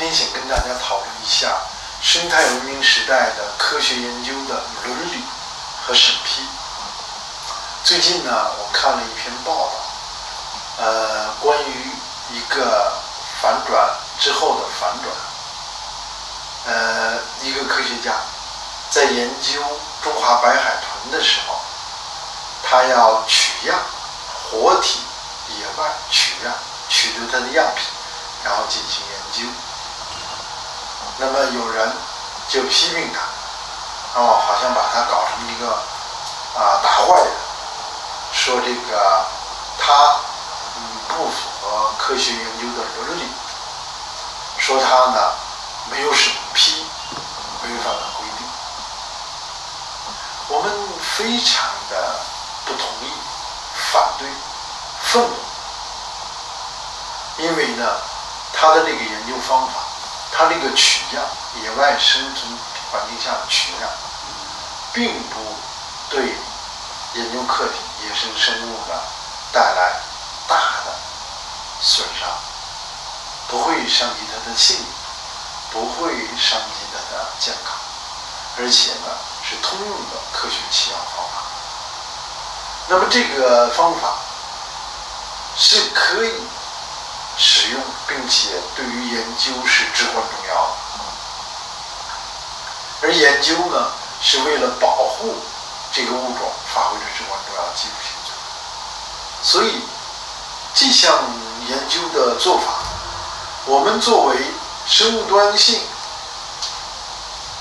今天想跟大家讨论一下生态文明时代的科学研究的伦理和审批。最近呢，我看了一篇报道，关于一个反转之后的反转，一个科学家在研究中华白海豚的时候，他要取样，活体野外取样，取得它的样品，然后进行研究。那么有人就批评他，好像把他搞成一个打坏人，说这个他不符合科学研究的伦理，说他呢没有审批，违反了规定。我们非常的不同意、反对、愤怒，因为呢，他的这个研究方法，他这个取样，野外生存环境下的取样，并不对研究课题野生生物呢带来大的损伤，不会伤及它的性命，不会伤及它的健康，而且呢是通用的科学取样方法。那么这个方法是可以使用，并且对于研究是至关重要的。而研究呢，是为了保护这个物种发挥着至关重要的技术性作用。所以，这项研究的做法，我们作为生物多样性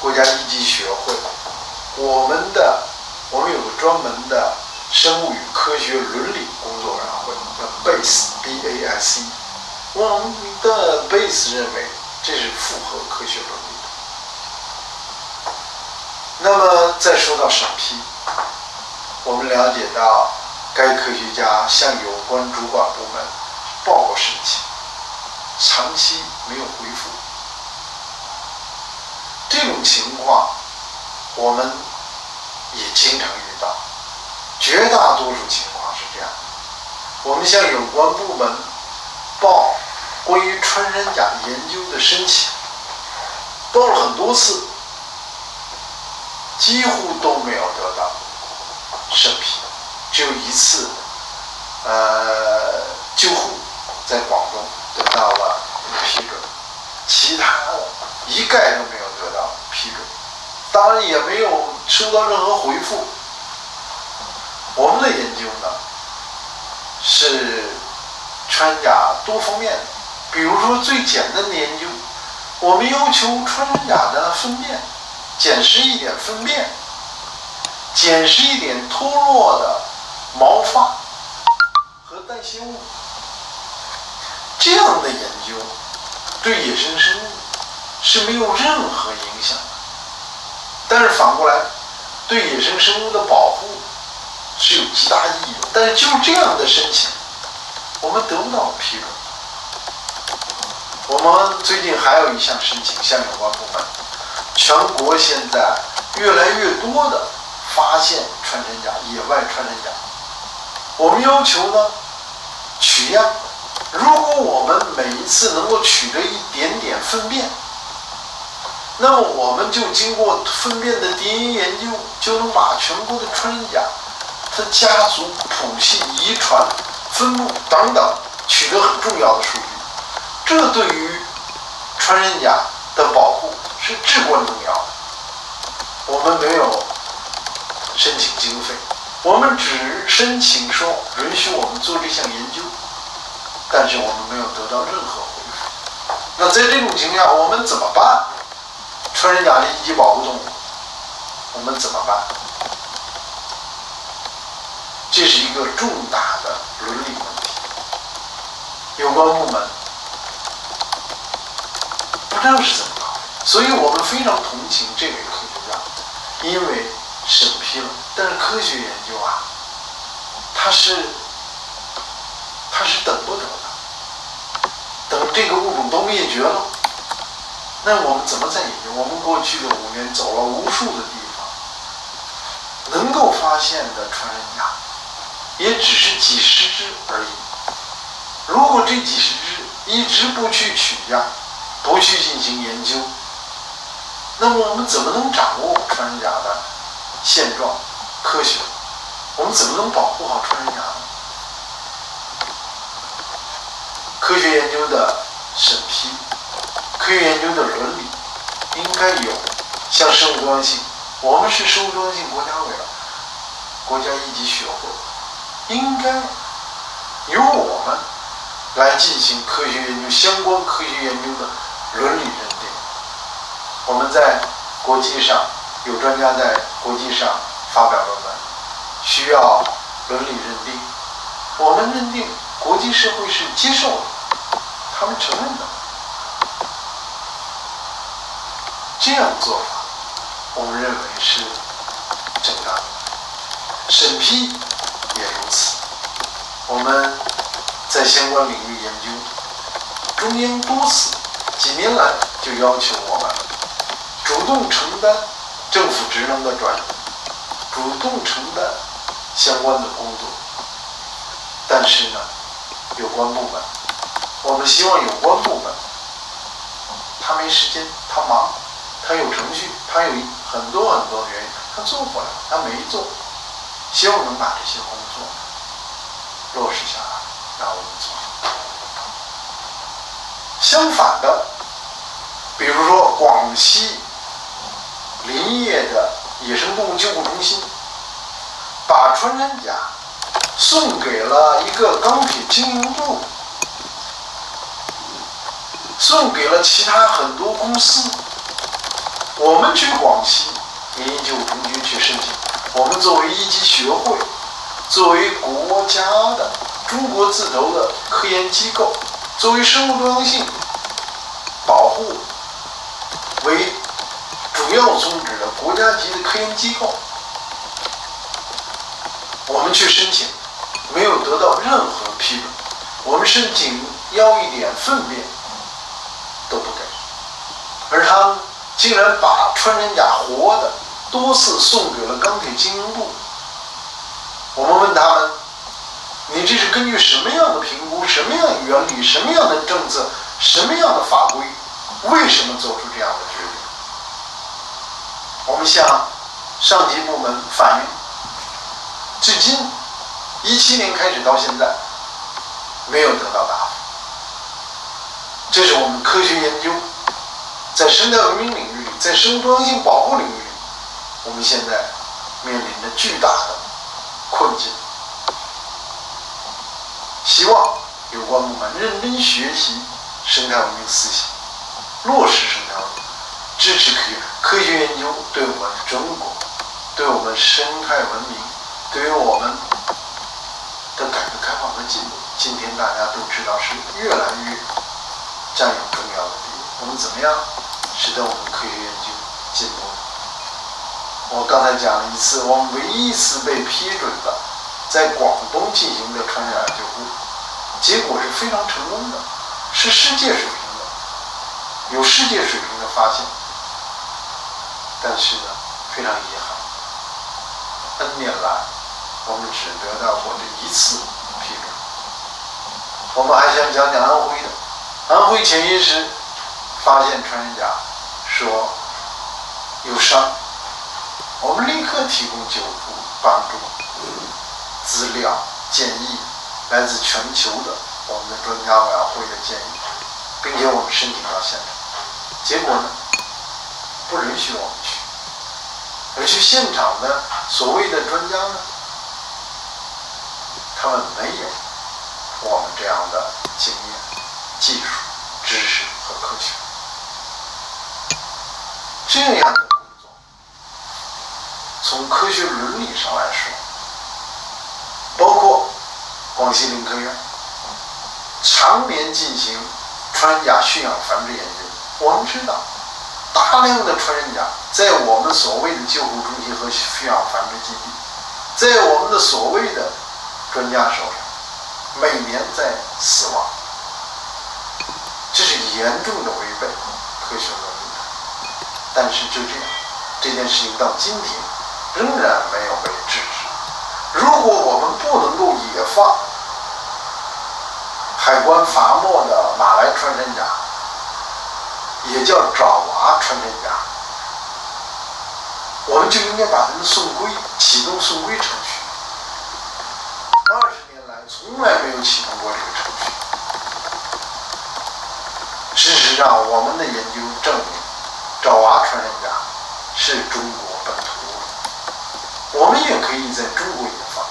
国家一级学会，我们有个专门的生物与科学伦理工作委员会，叫 BASE。我们的 base 认为这是符合科学伦理的。那么再说到审批，我们了解到该科学家向有关主管部门报告申请，长期没有回复。这种情况我们也经常遇到，绝大多数情况是这样。我们向有关部门报关于穿山甲研究的申请，报了很多次，几乎都没有得到审批，只有一次，救护在广东得到了批准，其他的一概都没有得到批准，当然也没有收到任何回复。我们的研究呢，是穿山甲多方面的。比如说最简单的研究，我们要求穿山甲的粪便，捡拾一点粪便，捡拾一点脱落的毛发和代谢物，这样的研究对野生生物是没有任何影响的，但是反过来对野生生物的保护是有极大意义的。但是就是这样的申请，我们得不到批准。我们最近还有一项申请向有关部门，全国现在越来越多的发现穿山甲，野外穿山甲，我们要求呢取样，如果我们每一次能够取得一点点粪便，那么我们就经过粪便的 DNA 研究，就能把全国的穿山甲它家族谱系、遗传分布等等取得很重要的数据，这对于穿山甲的保护是至关重要的。我们没有申请经费，我们只申请说允许我们做这项研究，但是我们没有得到任何回复。那在这种情况下，我们怎么办？穿山甲是一级保护动物，我们怎么办？这是一个重大的伦理问题，有关部门不知道是怎么搞的，所以我们非常同情这位科学家，因为审批了，但是科学研究它是等不得的，等这个物种都灭绝了，那我们怎么再研究？我们过去的5年走了无数的地方，能够发现的穿山甲也只是几十只而已。如果这几十只一直不去取样，不去进行研究，那么我们怎么能掌握穿山甲的现状科学？我们怎么能保护好穿山甲呢？科学研究的审批，科学研究的伦理应该有，像生物多样性，我们是生物多样性国家一级学会，应该由我们来进行科学研究，相关科学研究的伦理认定。我们在国际上有专家在国际上发表论文，需要伦理认定。我们认定国际社会是接受的，他们承认的。这样的做法，我们认为是正当的。审批也如此。我们在相关领域研究，中央多次几年来就要求我们主动承担政府职能的转移，主动承担相关的工作。但是呢，有关部门，我们希望有关部门，他没时间，他忙，他有程序，他有很多很多原因，他做不了，他没做。希望能把这些工作落实下来，让我们做。相反的，比如说广西林业的野生动物救护中心，把穿山甲送给了一个钢铁经营部，送给了其他很多公司。我们去广西林业救护中心去申请，我们作为一级学会，作为国家的中国字头的科研机构，作为生物多样性保护为主要宗旨的国家级的科研机构，我们去申请，没有得到任何批准。我们申请要一点粪便都不给，而他们竟然把穿山甲活的多次送给了钢铁经营部。我们问他们，你这是根据什么样的评估，什么样的原理，什么样的政策，什么样的法规，为什么做出这样的决定？我们向上级部门反映，至今2017年开始到现在没有得到答复。这是我们科学研究在生态文明领域，在生物多样性保护领域，我们现在面临着巨大的困境。希望有关部门认真学习生态文明思想，落实生态文明，支持科学研究，对我们中国，对我们生态文明，对于我们的改革开放和进步，今天大家都知道是越来越占有重要的地位。我们怎么样使得我们科学研究进步？我刚才讲了一次，我们唯一一次被批准的在广东进行的穿山甲救护，结果是非常成功的，是世界水平的，有世界水平的发现。但是呢，非常遗憾，N年来我们只得到过这一次批准。我们还想讲讲安徽的，安徽潜意识发现穿山甲，说有伤，我们立刻提供救护帮助。资料建议来自全球的我们的专家委员会的建议，并且我们申请到现场，结果呢，不允许我们去，而去现场的所谓的专家呢，他们没有我们这样的经验、技术、知识和科学。这样的工作，从科学伦理上来说，包括广西林科院常年进行穿山甲驯养繁殖研究，我们知道大量的穿山甲在我们所谓的救护中心和驯养繁殖基地，在我们的所谓的专家手上每年在死亡，这是严重的违背科学伦理的。但是就这样，这件事情到今天仍然没有被制止。如果我们不能够野放海关罚没的马来穿山甲，也叫爪哇穿山甲，我们就应该把他们送归，启动送归程序。20年来从来没有启动过这个程序。事实上，我们的研究证明，爪哇穿山甲是中国本土的，我们也可以在中国野放，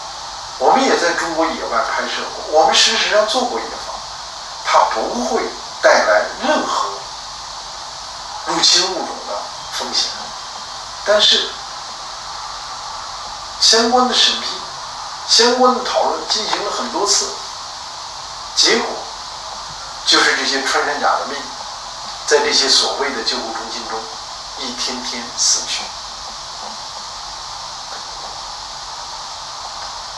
我们也在中国野外拍摄过，我们事实上做过野放，它不会带来任何入侵物种的风险，但是相关的审批、相关的讨论进行了很多次，结果就是这些穿山甲的命在这些所谓的救护中心中一天天死去。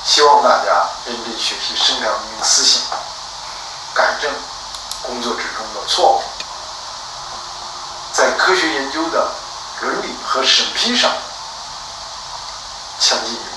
希望大家认真学习生态文明思想，改正工作之中的错误，在科学研究的伦理和审批上强劲。